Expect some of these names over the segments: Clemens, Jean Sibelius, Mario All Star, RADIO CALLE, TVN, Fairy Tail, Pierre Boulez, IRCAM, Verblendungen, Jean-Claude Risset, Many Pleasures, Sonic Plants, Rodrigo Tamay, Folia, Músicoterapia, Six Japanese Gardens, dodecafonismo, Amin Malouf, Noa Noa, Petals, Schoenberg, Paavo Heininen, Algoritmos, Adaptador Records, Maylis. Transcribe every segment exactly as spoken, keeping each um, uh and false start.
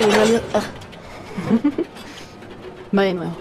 el rollo. Ah. Va de nuevo.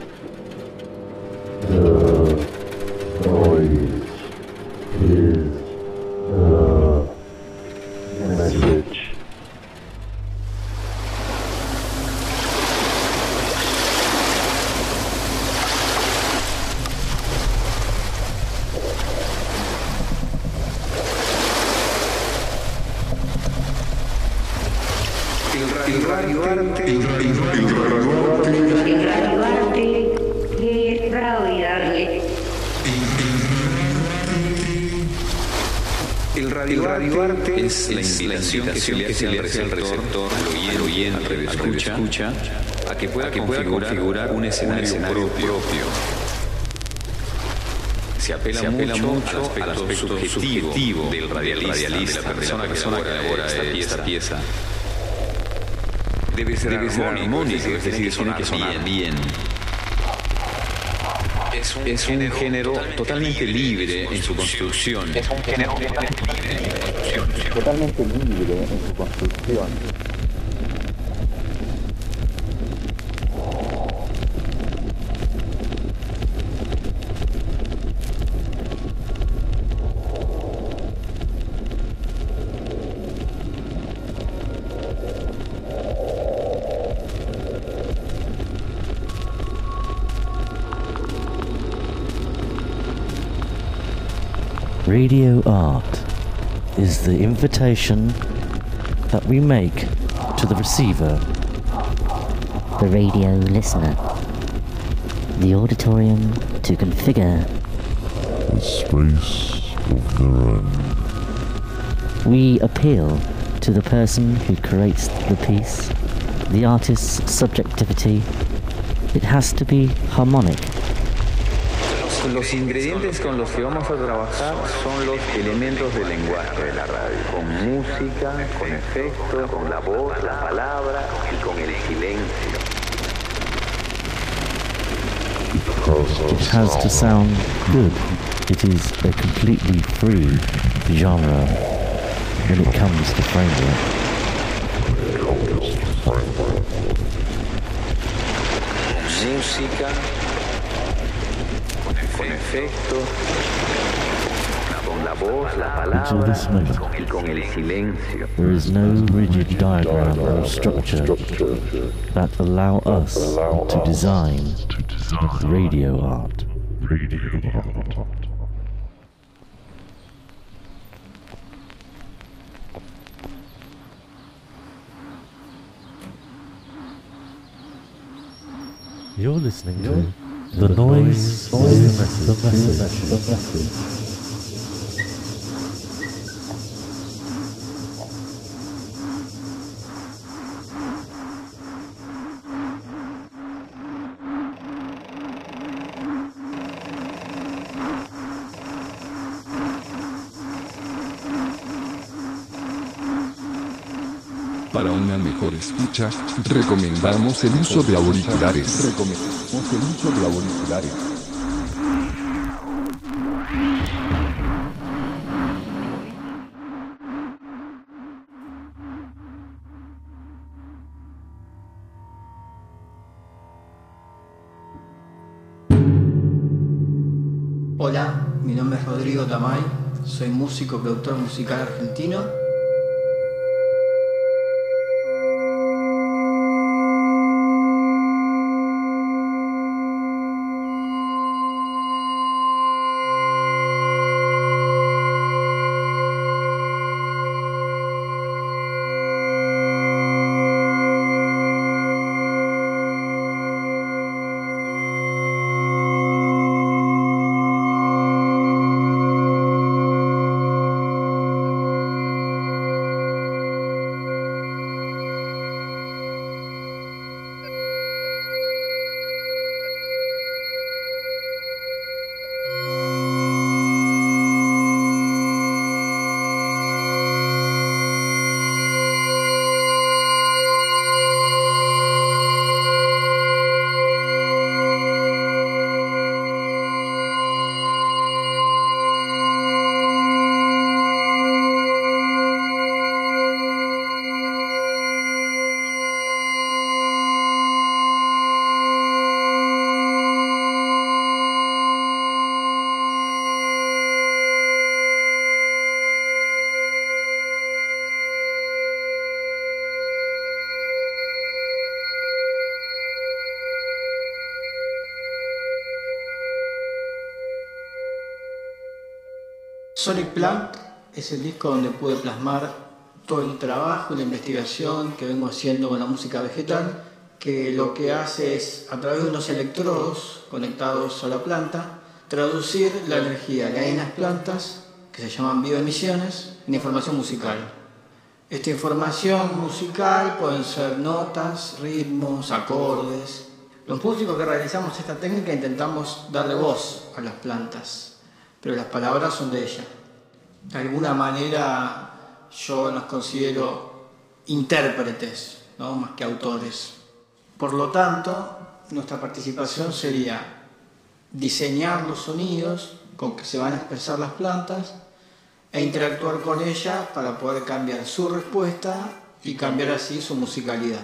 Que se le hace al receptor, al oyente, al radioescucha, escucha, a que pueda, a que pueda configurar, configurar un escenario, un escenario propio. propio. Se apela, se apela mucho, mucho al aspecto, al aspecto subjetivo, subjetivo del radialista, radialista de, la persona, de la persona que elabora esta, esta pieza. Debe ser armónico, armónico, es decir, tiene que sonar bien. bien. Es un, es un género totalmente libre en su construcción. Es un género totalmente libre en su construcción. Totalmente libre en su construcción. Radio art is the invitation that we make to the receiver, the radio listener, the auditorium to configure the space of the room. We appeal to the person who creates the piece, the artist's subjectivity. It has to be harmonic. Los ingredientes con los que vamos a trabajar son los elementos del lenguaje de la radio, con música, con efectos, con la voz, la palabra y con el silencio. It has to sound good. It is a completely free genre when it comes to framework. Música. Con efectos, con la voz, la palabra y con el silencio. There is no rigid diagram or structure that allow us to design radio art. You're listening to The, the noise, noise is the message. The message. The message. The message. Para una mejor escucha, recomendamos el uso de auriculares. Recomendamos el uso de auriculares. Hola, mi nombre es Rodrigo Tamay, soy músico y productor musical argentino. Sonic Plant es el disco donde pude plasmar todo el trabajo y la investigación que vengo haciendo con la música vegetal, que lo que hace es, a través de unos electrodos conectados a la planta, traducir la energía que hay en las plantas, que se llaman bioemisiones, en información musical. Esta información musical pueden ser notas, ritmos, acordes. Los músicos que realizamos esta técnica intentamos darle voz a las plantas, pero las palabras son de ella. De alguna manera yo nos considero intérpretes, ¿no? Más que autores. Por lo tanto, nuestra participación sería diseñar los sonidos con que se van a expresar las plantas e interactuar con ellas para poder cambiar su respuesta y cambiar así su musicalidad.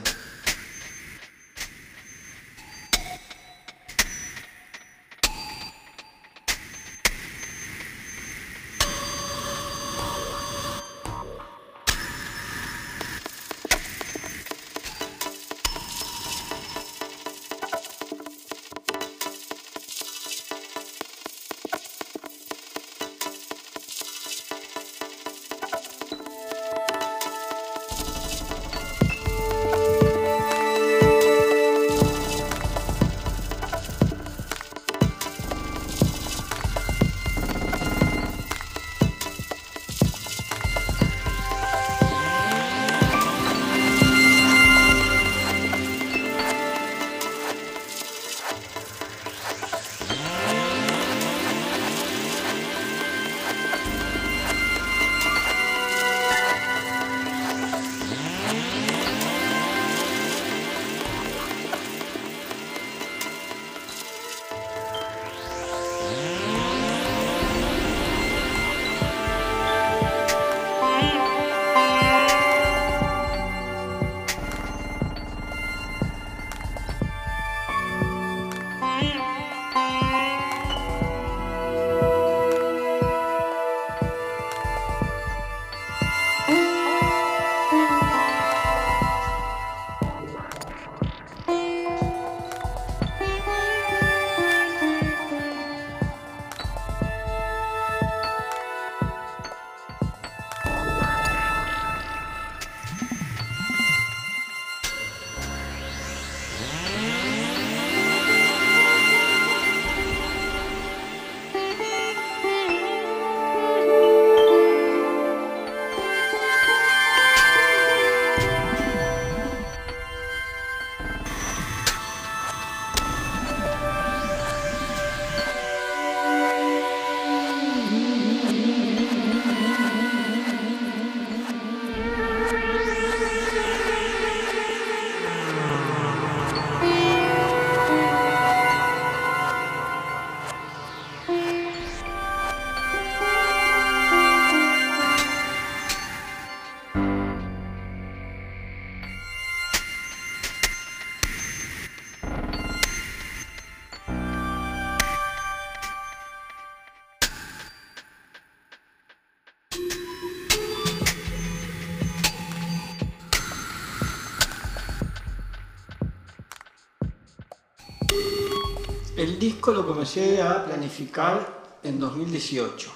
El disco lo comencé a planificar en dos mil dieciocho,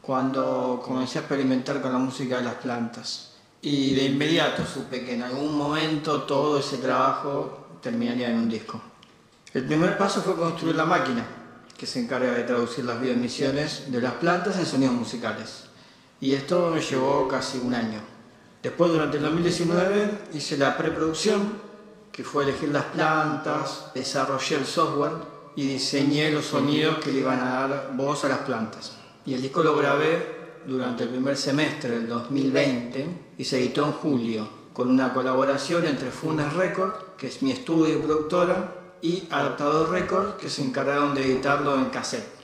cuando comencé a experimentar con la música de las plantas. Y de inmediato supe que en algún momento todo ese trabajo terminaría en un disco. El primer paso fue construir la máquina, que se encarga de traducir las bioemisiones de las plantas en sonidos musicales. Y esto me llevó casi un año. Después, durante el dos mil diecinueve, hice la preproducción, que fue elegir las plantas, desarrollé el software y diseñé los sonidos que le iban a dar voz a las plantas. Y el disco lo grabé durante el primer semestre del dos mil veinte y se editó en julio, con una colaboración entre Funes Records, que es mi estudio y productora, y Adaptador Records, que se encargaron de editarlo en cassette.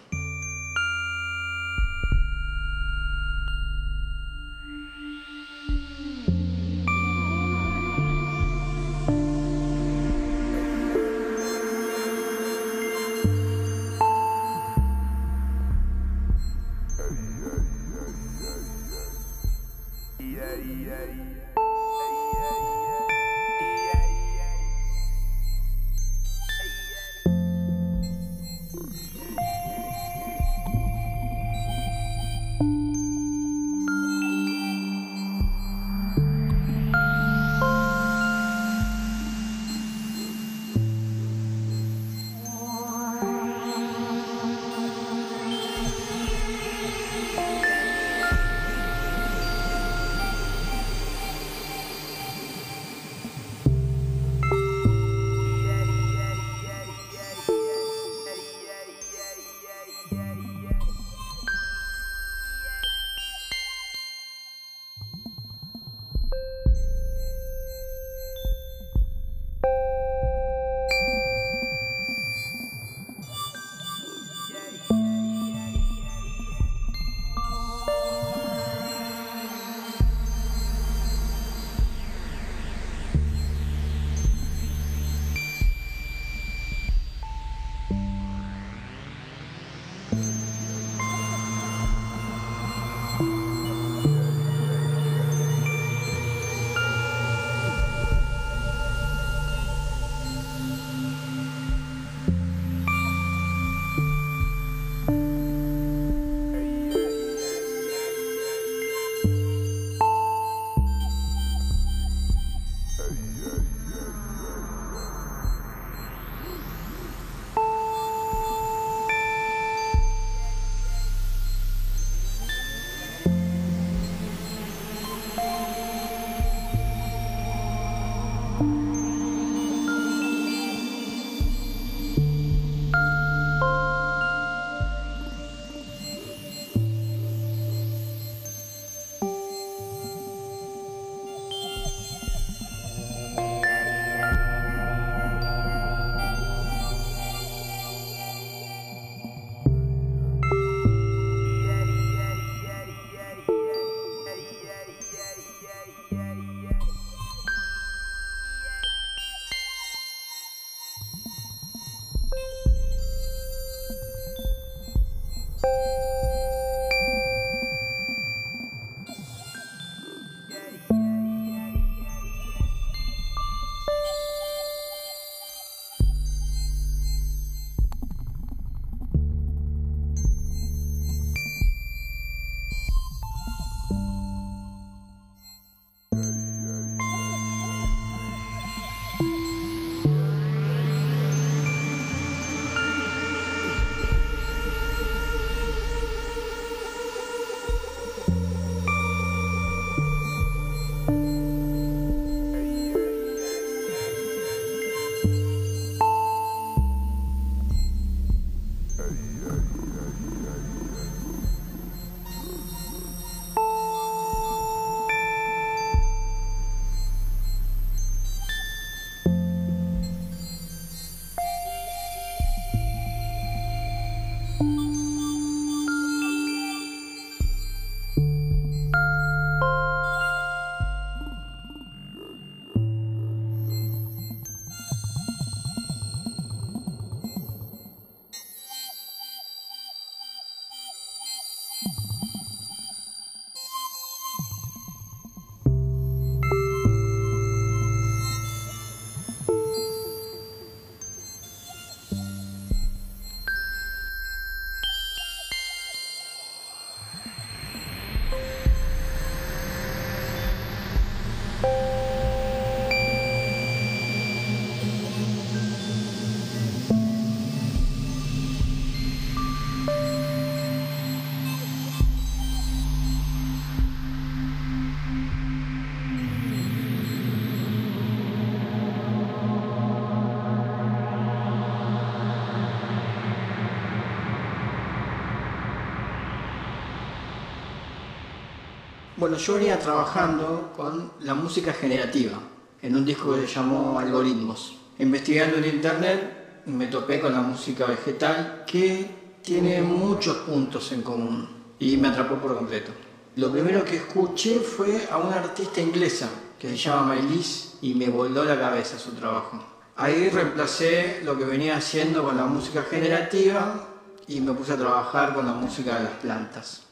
Bueno, yo venía trabajando con la música generativa en un disco que se llamó Algoritmos. Investigando en internet me topé con la música vegetal, que tiene muchos puntos en común y me atrapó por completo. Lo primero que escuché fue a una artista inglesa que se llama Maylis y me voló la cabeza su trabajo. Ahí reemplacé lo que venía haciendo con la música generativa y me puse a trabajar con la música de las plantas.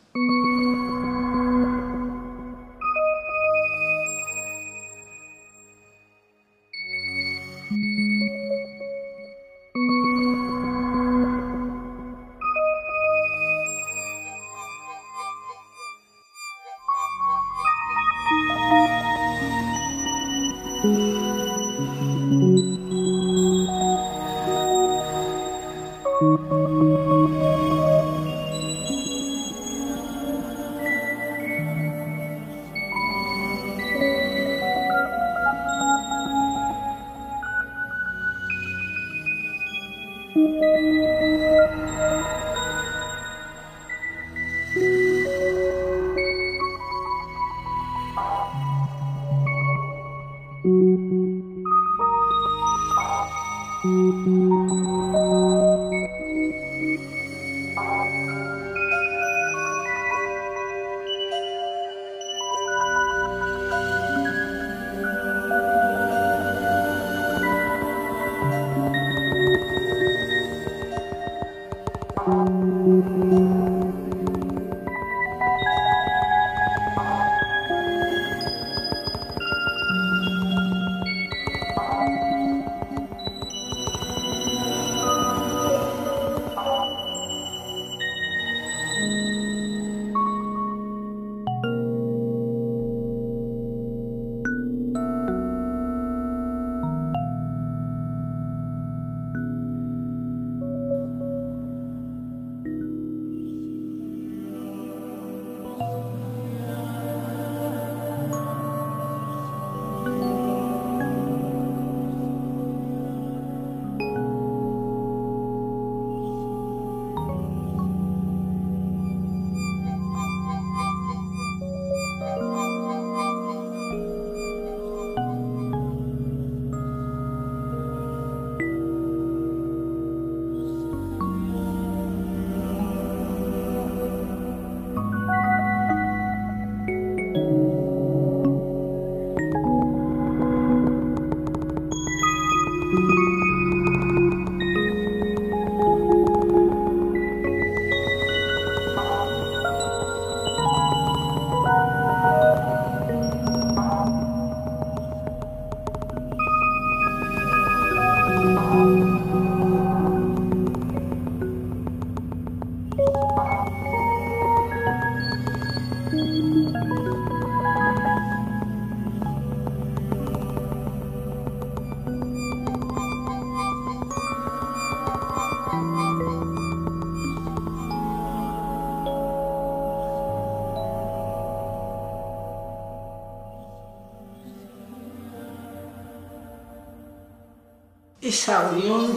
Esa unión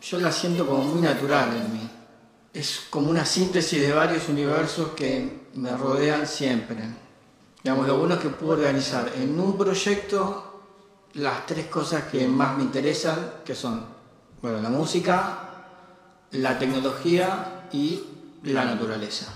yo la siento como muy natural en mí. Es como una síntesis de varios universos que me rodean siempre. Digamos, lo bueno es que puedo organizar en un proyecto las tres cosas que más me interesan, que son, bueno, la música, la tecnología y la naturaleza.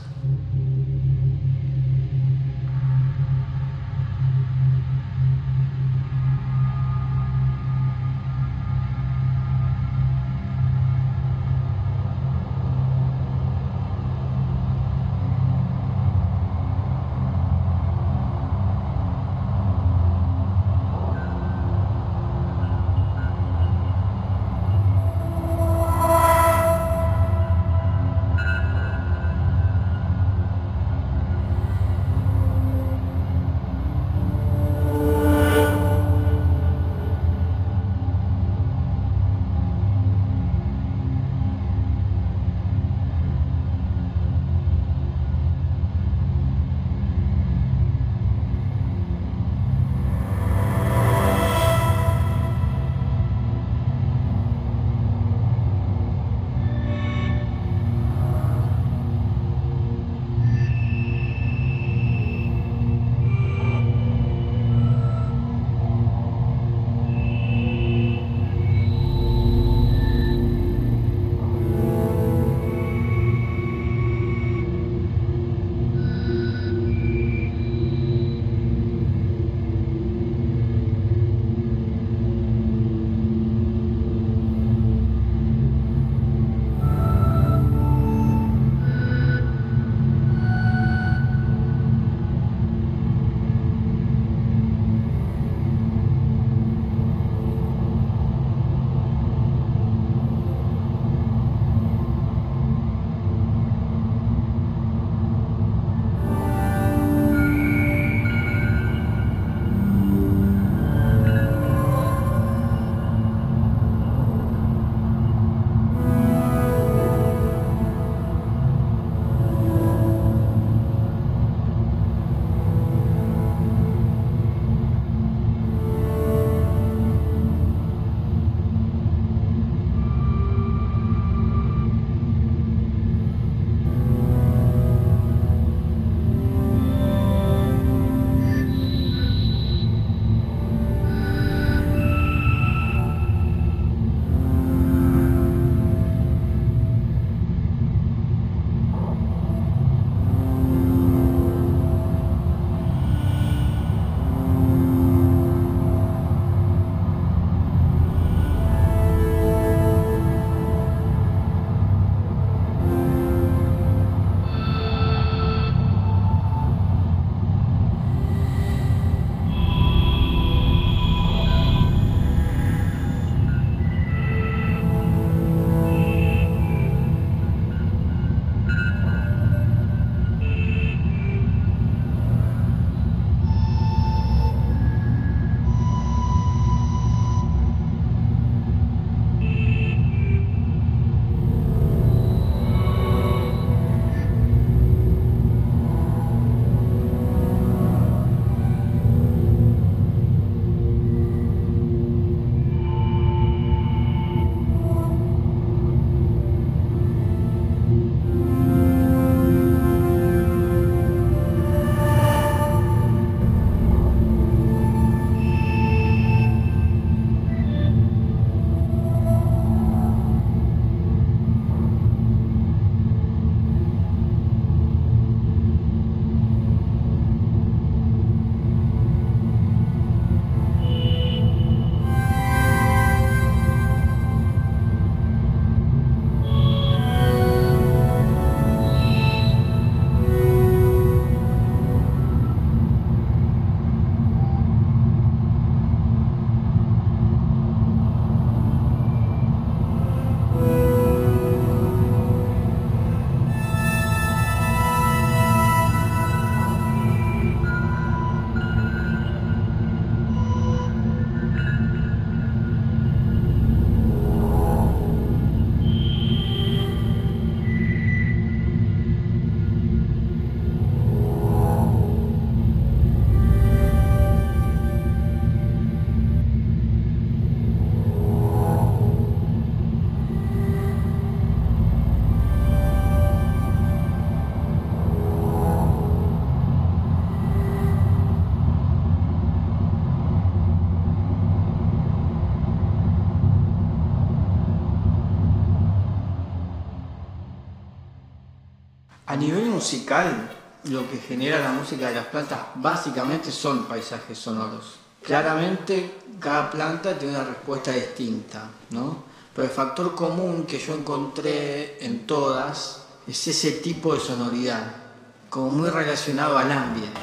A nivel musical, lo que genera la música de las plantas básicamente son paisajes sonoros. Claramente, cada planta tiene una respuesta distinta, ¿no? Pero el factor común que yo encontré en todas es ese tipo de sonoridad, como muy relacionado al ambiente.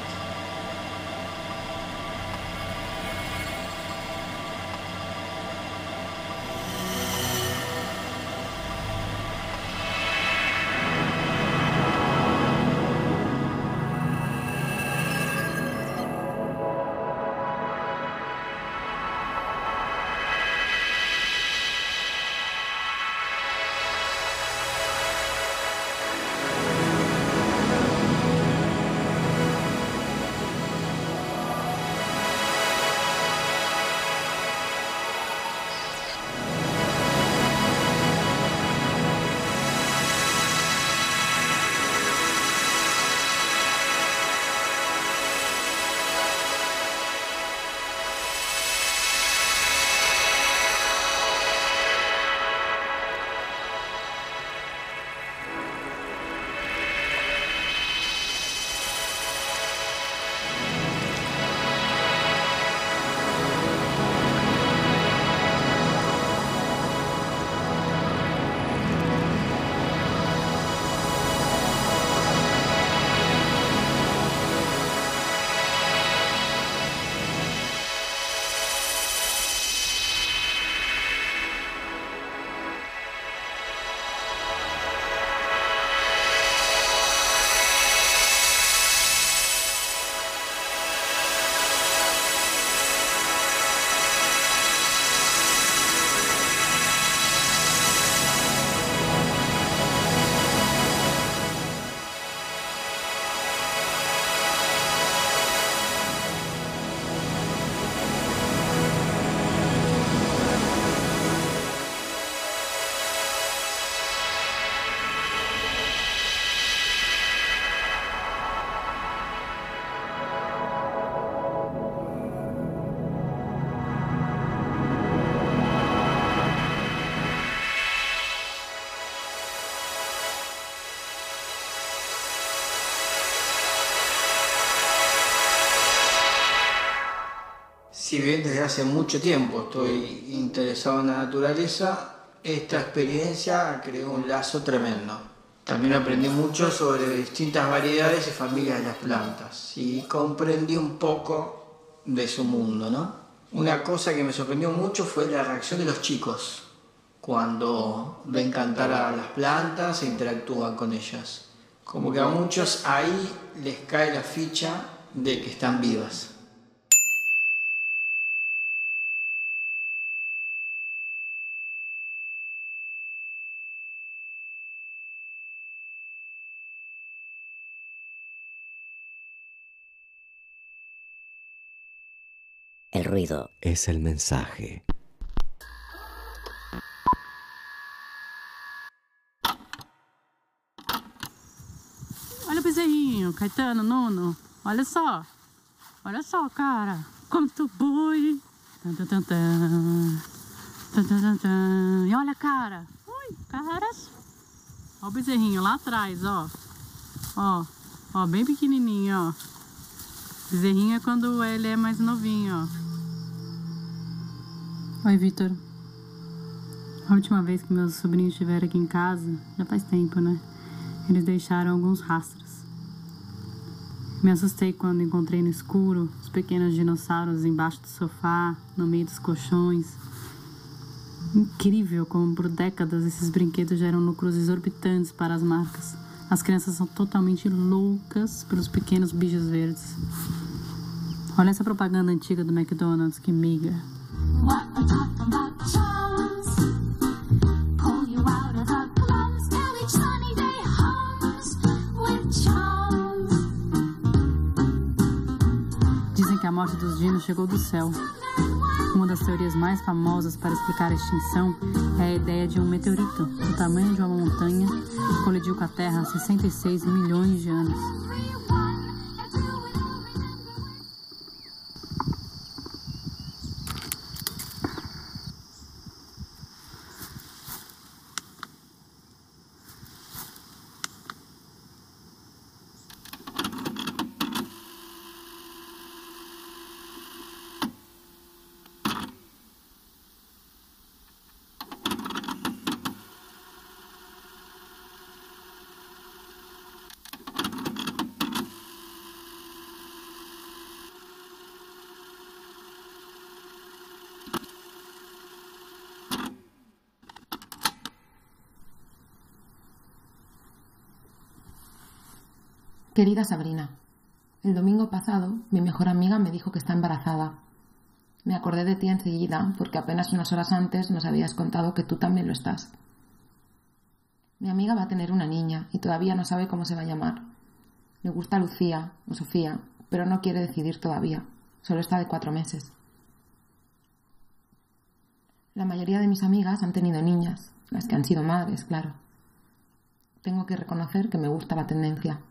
Si bien desde hace mucho tiempo estoy interesado en la naturaleza, esta experiencia creó un lazo tremendo. También aprendí mucho sobre distintas variedades y familias de las plantas y comprendí un poco de su mundo, ¿no? Una cosa que me sorprendió mucho fue la reacción de los chicos cuando ven cantar a las plantas e interactúan con ellas. Como que a muchos ahí les cae la ficha de que están vivas. El ruido es el mensaje. Olha o bezerrinho, Caetano, Nuno. Olha só. Olha só, cara. Como tu boi. E olha a cara. Ui, caras. Olha o bezerrinho lá atrás, ó. Ó, ó, bem pequenininho, ó. Bezerrinho é quando ele é mais novinho, ó. Oi, Vitor. A última vez que meus sobrinhos estiveram aqui em casa, já faz tempo, né? Eles deixaram alguns rastros. Me assustei quando encontrei no escuro os pequenos dinossauros embaixo do sofá, no meio dos colchões. Incrível como por décadas esses brinquedos geram lucros exorbitantes para as marcas. As crianças são totalmente loucas pelos pequenos bichos verdes. Olha essa propaganda antiga do McDonald's, que miga. Dizem que a morte dos dinos chegou do céu. Uma das teorias mais famosas para explicar a extinção é a ideia de um meteorito do tamanho de uma montanha que colidiu com a Terra há sessenta e seis milhões de anos. Querida Sabrina, el domingo pasado mi mejor amiga me dijo que está embarazada. Me acordé de ti enseguida porque apenas unas horas antes nos habías contado que tú también lo estás. Mi amiga va a tener una niña y todavía no sabe cómo se va a llamar. Le gusta Lucía o Sofía, pero no quiere decidir todavía. Solo está de cuatro meses. La mayoría de mis amigas han tenido niñas, las que han sido madres, claro. Tengo que reconocer que me gusta la tendencia.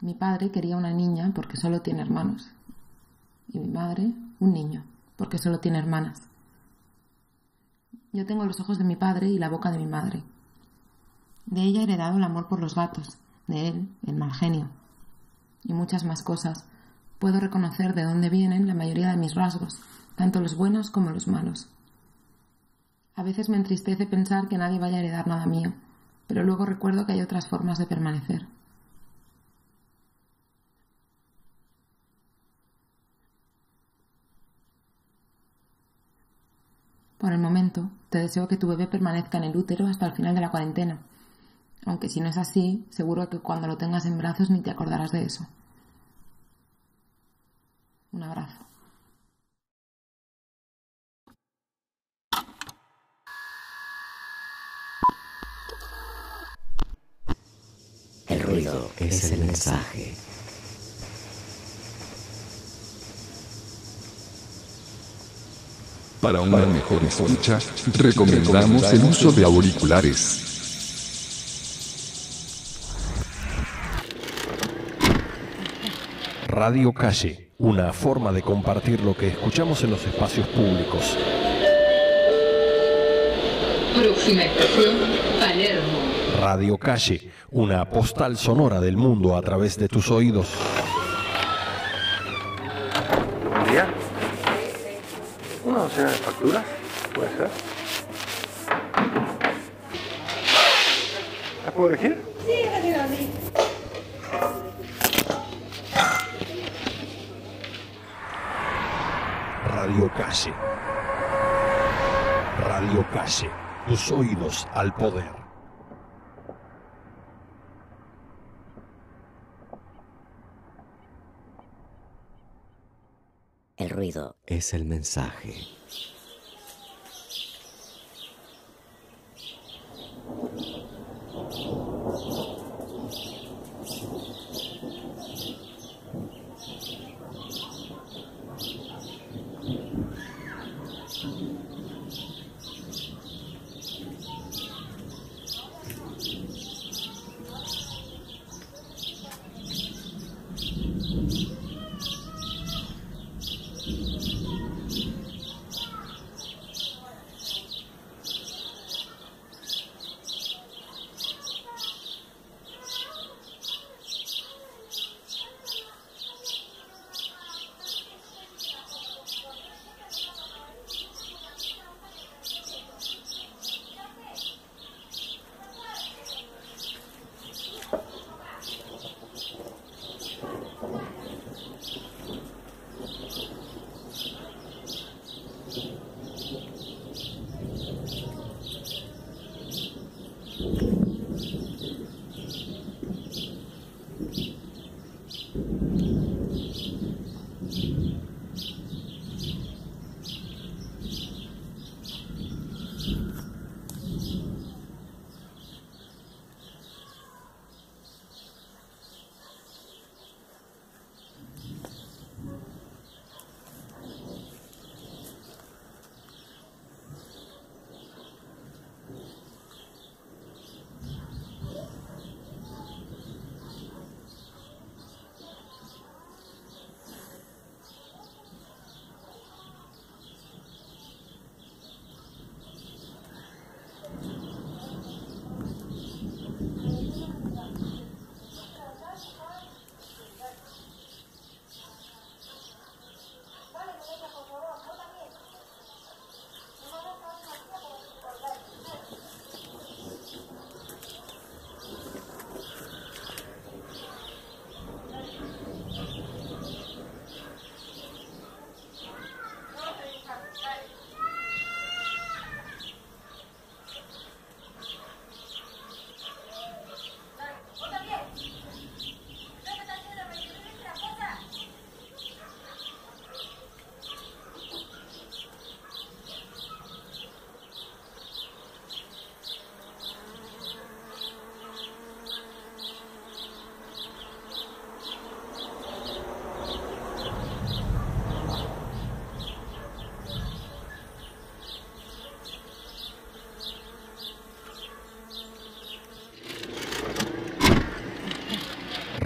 Mi padre quería una niña porque solo tiene hermanos. Y mi madre, un niño, porque solo tiene hermanas. Yo tengo los ojos de mi padre y la boca de mi madre. De ella he heredado el amor por los gatos, de él, el mal genio. Y muchas más cosas. Puedo reconocer de dónde vienen la mayoría de mis rasgos, tanto los buenos como los malos. A veces me entristece pensar que nadie vaya a heredar nada mío, pero luego recuerdo que hay otras formas de permanecer. Por el momento, te deseo que tu bebé permanezca en el útero hasta el final de la cuarentena, aunque si no es así, seguro que cuando lo tengas en brazos ni te acordarás de eso. Un abrazo. El ruido es el mensaje. Para una mejor escucha, recomendamos el uso de auriculares. Radio Calle, una forma de compartir lo que escuchamos en los espacios públicos. Próxima estación, Palermo. Radio Calle, una postal sonora del mundo a través de tus oídos. ¿Un día? ¿Una docena de facturas? ¿Puede ser? ¿La puedo elegir? Sí, gracias a ti. Radio Calle. Radio Calle, tus oídos al poder. El ruido es el mensaje.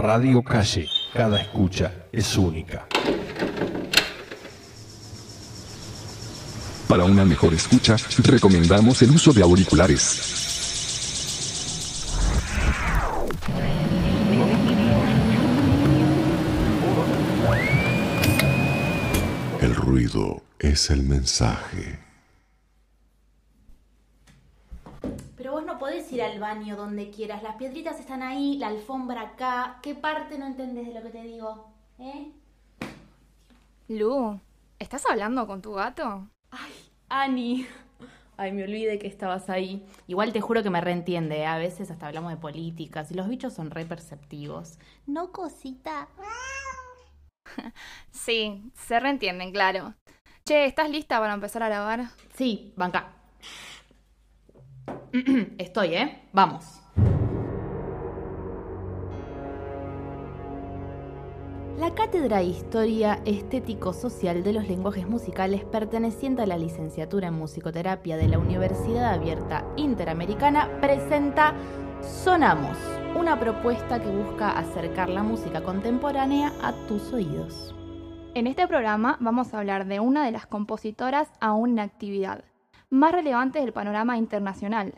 Radio Calle, cada escucha es única. Para una mejor escucha, recomendamos el uso de auriculares. El ruido es el mensaje. Pero vos no podés ir al baño donde quieras. Las piedritas están ahí, la alfombra acá. ¿Qué parte no entendés de lo que te digo? ¿Eh? Lu, ¿estás hablando con tu gato? Ay, Ani. Ay, me olvidé que estabas ahí. Igual te juro que me reentiende, ¿eh? A veces hasta hablamos de políticas. Y los bichos son re perceptivos. ¿No, cosita? Sí, se reentienden, claro. Che, ¿estás lista para empezar a grabar? Sí, banca. Estoy, ¿eh? Vamos. La Cátedra de Historia Estético-Social de los Lenguajes Musicales, perteneciente a la Licenciatura en Musicoterapia de la Universidad Abierta Interamericana, presenta Sonamos, una propuesta que busca acercar la música contemporánea a tus oídos. En este programa vamos a hablar de una de las compositoras aún en actividad, más relevantes del panorama internacional,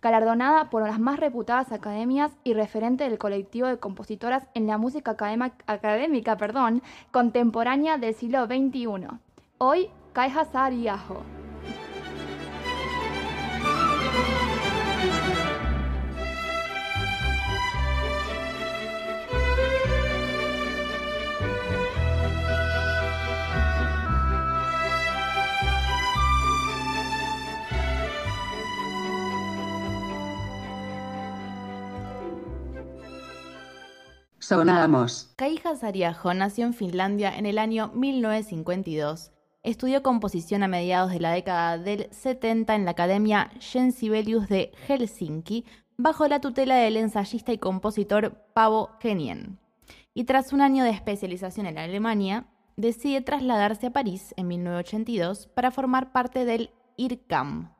galardonada por las más reputadas academias y referente del colectivo de compositoras en la música academa, académica perdón, contemporánea del siglo veintiuno. Hoy, Kaija Saariaho. Sonamos. Kaija Saariaho nació en Finlandia en el año mil novecientos cincuenta y dos. Estudió composición a mediados de la década del setenta en la Academia Jean Sibelius de Helsinki, bajo la tutela del ensayista y compositor Paavo Heininen. Y tras un año de especialización en Alemania, decide trasladarse a París en mil novecientos ochenta y dos para formar parte del IRCAM.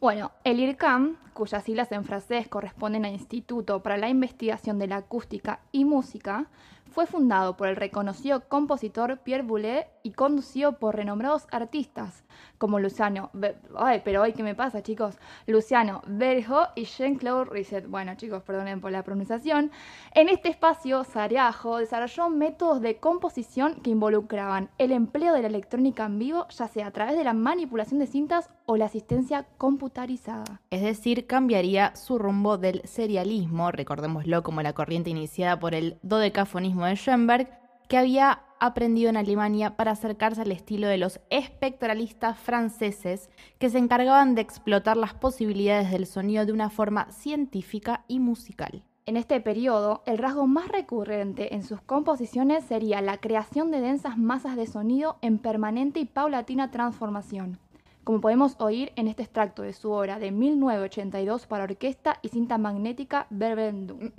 Bueno, el IRCAM, cuyas siglas en francés corresponden a Instituto para la Investigación de la Acústica y Música, fue fundado por el reconocido compositor Pierre Boulez y conducido por renombrados artistas como Luciano Be- Ay, pero hoy, ¿qué me pasa, chicos? Luciano Berio y Jean-Claude Risset. Bueno, chicos, perdonen por la pronunciación. En este espacio, Saariaho desarrolló métodos de composición que involucraban el empleo de la electrónica en vivo, ya sea a través de la manipulación de cintas o la asistencia computarizada. Es decir, cambiaría su rumbo del serialismo, recordémoslo como la corriente iniciada por el dodecafonismo de Schoenberg, que había aprendido en Alemania, para acercarse al estilo de los espectralistas franceses, que se encargaban de explotar las posibilidades del sonido de una forma científica y musical. En este periodo, el rasgo más recurrente en sus composiciones sería la creación de densas masas de sonido en permanente y paulatina transformación, como podemos oír en este extracto de su obra de mil novecientos ochenta y dos para orquesta y cinta magnética Verblendungen.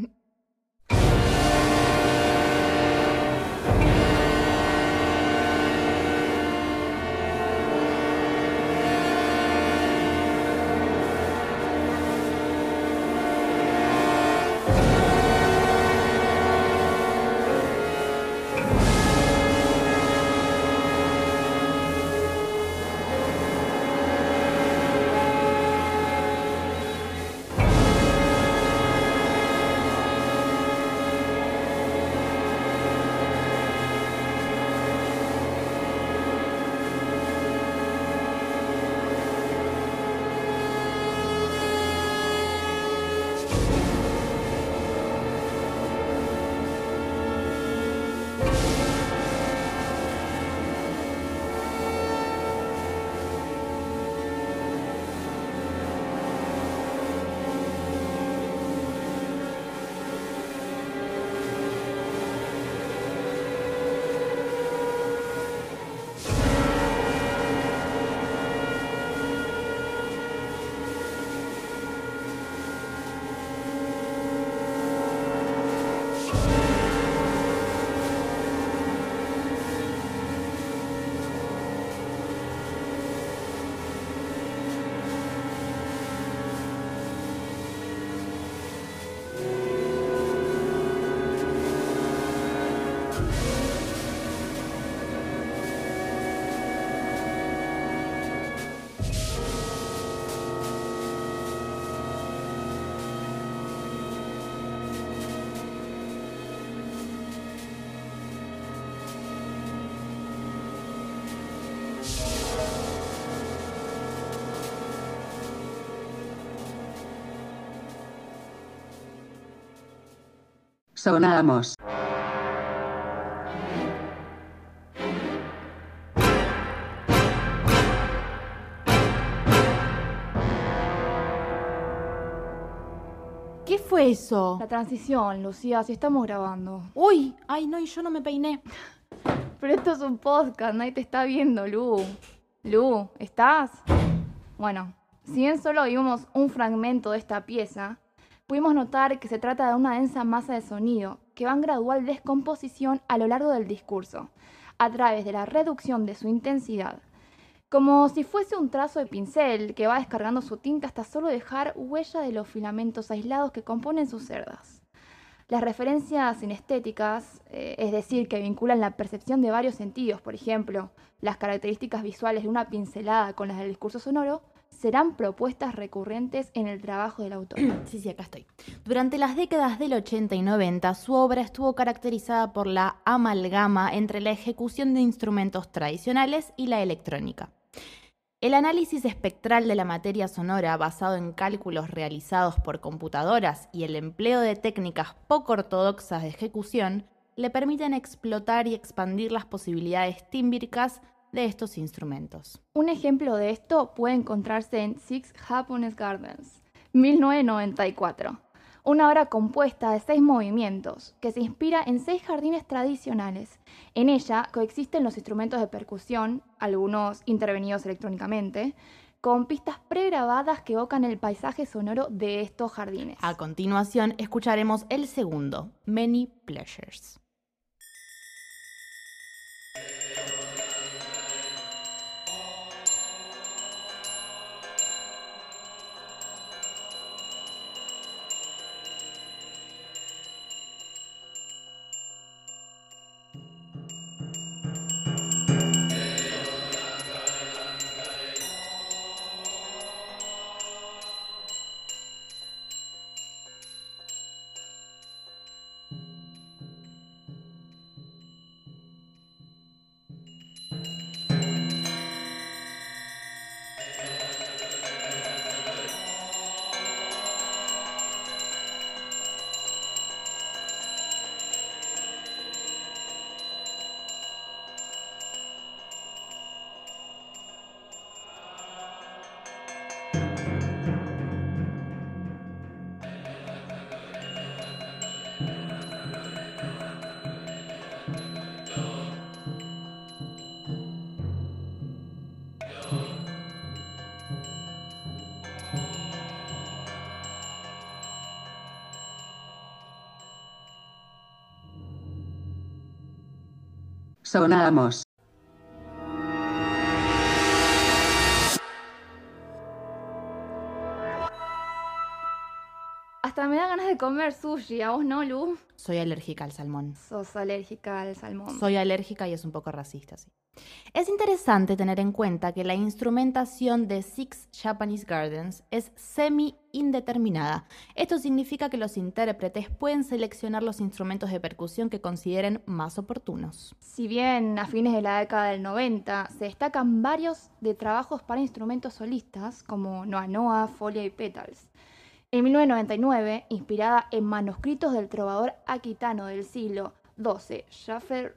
Sonamos. ¿Qué fue eso? La transición, Lucía, si estamos grabando. ¡Uy! Ay, no, y yo no me peiné. Pero esto es un podcast, nadie te está viendo, Lu. Lu, ¿estás? Bueno, si bien solo vimos un fragmento de esta pieza, pudimos notar que se trata de una densa masa de sonido que va en gradual descomposición a lo largo del discurso, a través de la reducción de su intensidad. Como si fuese un trazo de pincel que va descargando su tinta hasta solo dejar huella de los filamentos aislados que componen sus cerdas. Las referencias sinestéticas, eh, es decir, que vinculan la percepción de varios sentidos, por ejemplo, las características visuales de una pincelada con las del discurso sonoro, serán propuestas recurrentes en el trabajo del autor. Sí, sí, acá estoy. Durante las décadas del ochenta y noventa, su obra estuvo caracterizada por la amalgama entre la ejecución de instrumentos tradicionales y la electrónica. El análisis espectral de la materia sonora basado en cálculos realizados por computadoras y el empleo de técnicas poco ortodoxas de ejecución le permiten explotar y expandir las posibilidades tímbricas de estos instrumentos. Un ejemplo de esto puede encontrarse en Six Japanese Gardens, mil novecientos noventa y cuatro, una obra compuesta de seis movimientos que se inspira en seis jardines tradicionales. En ella coexisten los instrumentos de percusión, algunos intervenidos electrónicamente, con pistas pregrabadas que evocan el paisaje sonoro de estos jardines. A continuación escucharemos el segundo, Many Pleasures. Sonamos. Hasta me da ganas de comer sushi, ¿a vos no, Lu? Soy alérgica al salmón. Sos alérgica al salmón. Soy alérgica y es un poco racista, sí. Es interesante tener en cuenta que la instrumentación de Six Japanese Gardens es semi-indeterminada. Esto significa que los intérpretes pueden seleccionar los instrumentos de percusión que consideren más oportunos. Si bien a fines de la década del noventa se destacan varios de trabajos para instrumentos solistas como Noa Noa, Folia y Petals, en mil novecientos noventa y nueve, inspirada en manuscritos del trovador aquitano del siglo doce, Geoffrey,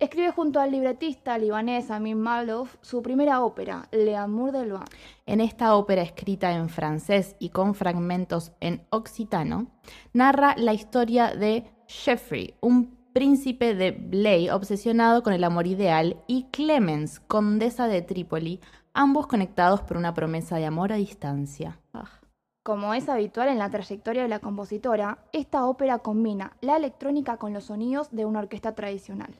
escribe junto al libretista libanés Amin Malouf su primera ópera, Le Amour de Loin. En esta ópera, escrita en francés y con fragmentos en occitano, narra la historia de Geoffrey, un príncipe de Blay obsesionado con el amor ideal, y Clemens, condesa de Trípoli, ambos conectados por una promesa de amor a distancia. Ah. Como es habitual en la trayectoria de la compositora, esta ópera combina la electrónica con los sonidos de una orquesta tradicional.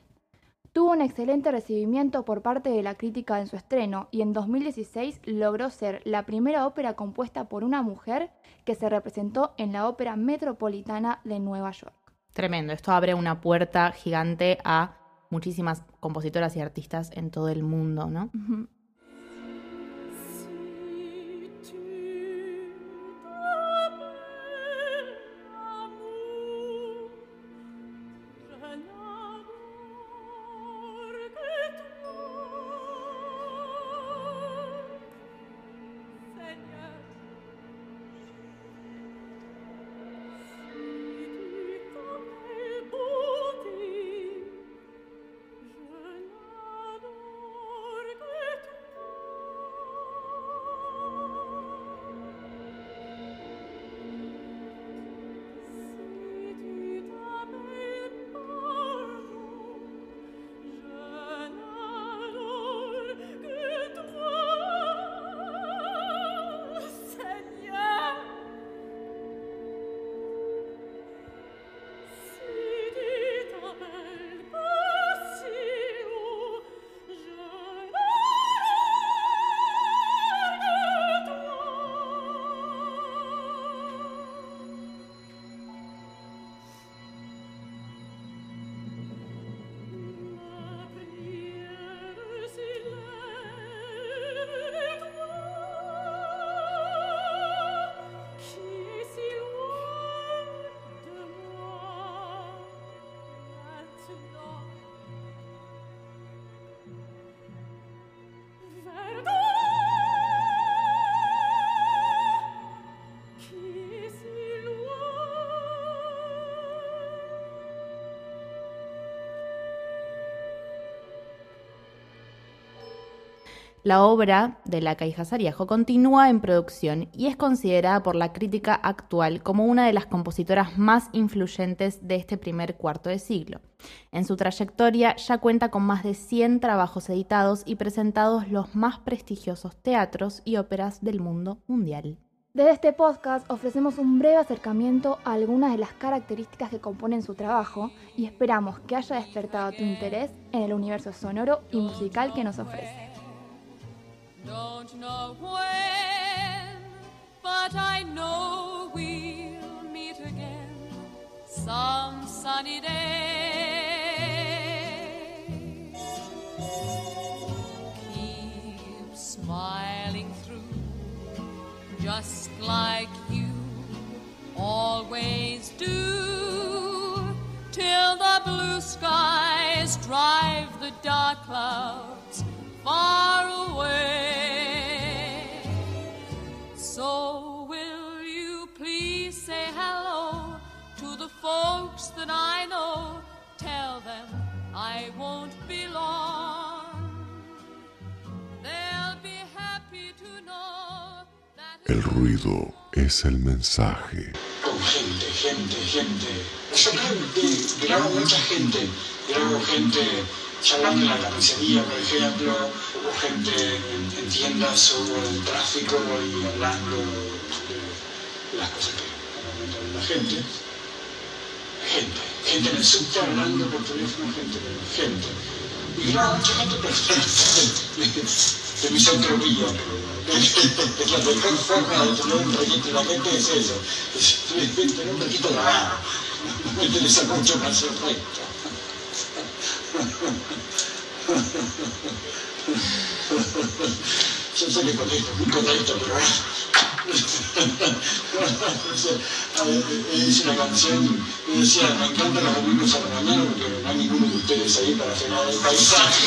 Tuvo un excelente recibimiento por parte de la crítica en su estreno y en dos mil dieciséis logró ser la primera ópera compuesta por una mujer que se representó en la Ópera Metropolitana de Nueva York. Tremendo, esto abre una puerta gigante a muchísimas compositoras y artistas en todo el mundo, ¿no? Uh-huh. La obra de la Kaija Saariaho continúa en producción y es considerada por la crítica actual como una de las compositoras más influyentes de este primer cuarto de siglo. En su trayectoria ya cuenta con más de cien trabajos editados y presentados los más prestigiosos teatros y óperas del mundo mundial. Desde este podcast ofrecemos un breve acercamiento a algunas de las características que componen su trabajo y esperamos que haya despertado tu interés en el universo sonoro y musical que nos ofrece. Don't know when, but I know we'll meet again some sunny day. Keep smiling through, just like you always do, till the blue skies drive the dark clouds far away. So will you please say hello to the folks that I know? Tell them I won't be long. They'll be happy to know that. El ruido es el mensaje. Oh, gente, gente, gente. Eso gente, miramos mucha gente. Miramos gente charlando en la carnicería, por ejemplo, o gente en, en tiendas o en el tráfico y hablando de las cosas que comentan la gente. Gente, gente en el subte hablando por teléfono, gente, gente. Y no, mucha gente, pero gente, de misantropía, es la mejor forma de tener un registro de la gente es eso, es tener un registro de la mano, no me interesa mucho más el resto. Yo sé que contesto, muy contento, pero es una canción que decía, me encantan los domingos a la mañana porque no hay ninguno de ustedes ahí para frenar el paisaje.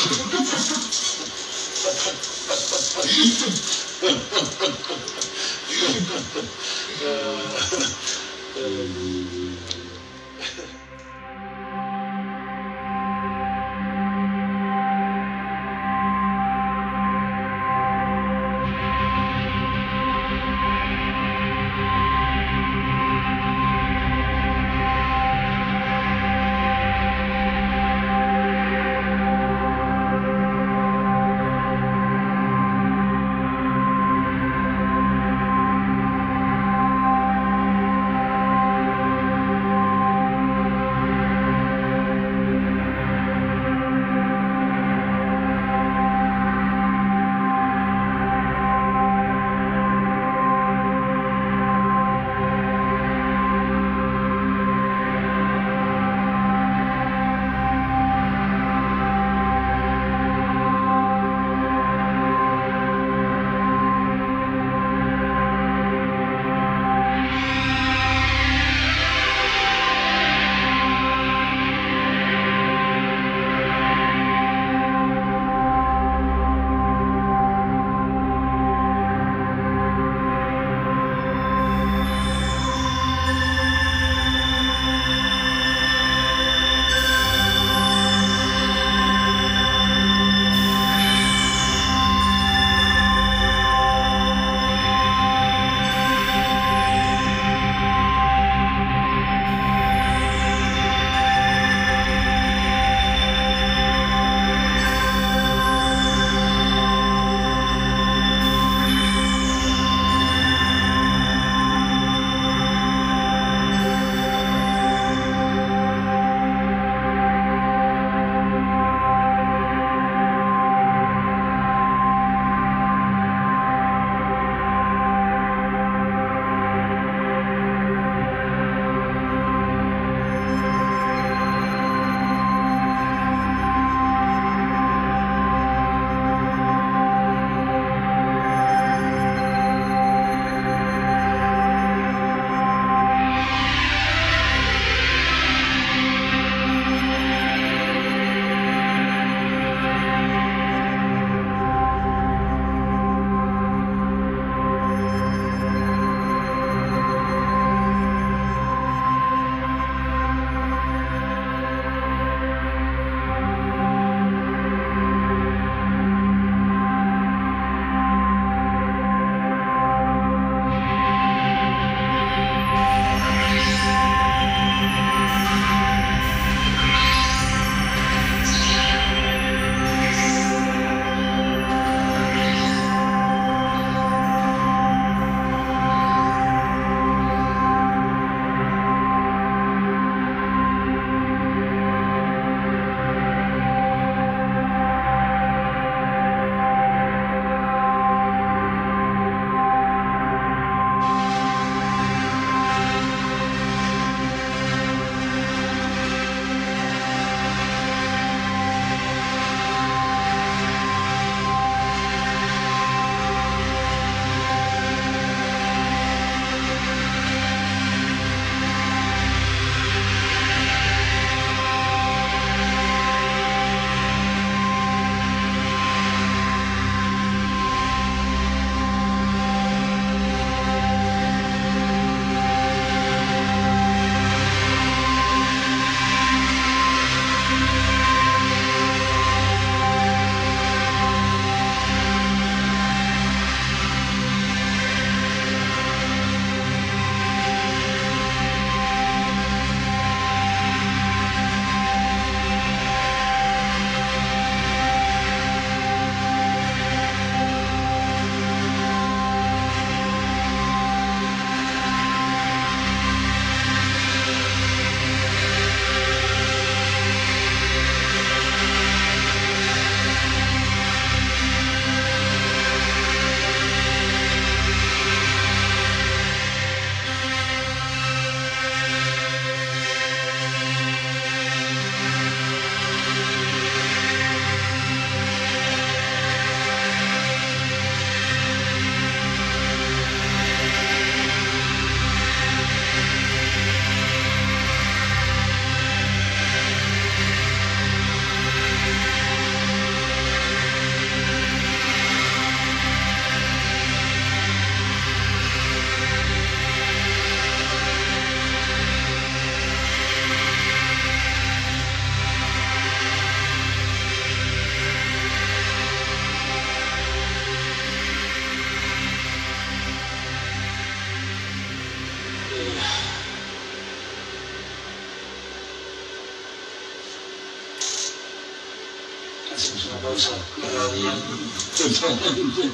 es una cosa radiante.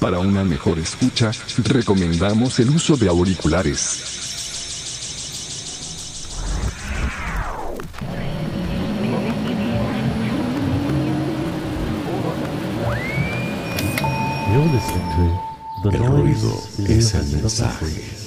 Para una mejor escucha, recomendamos el uso de auriculares. El ruido es el mensaje.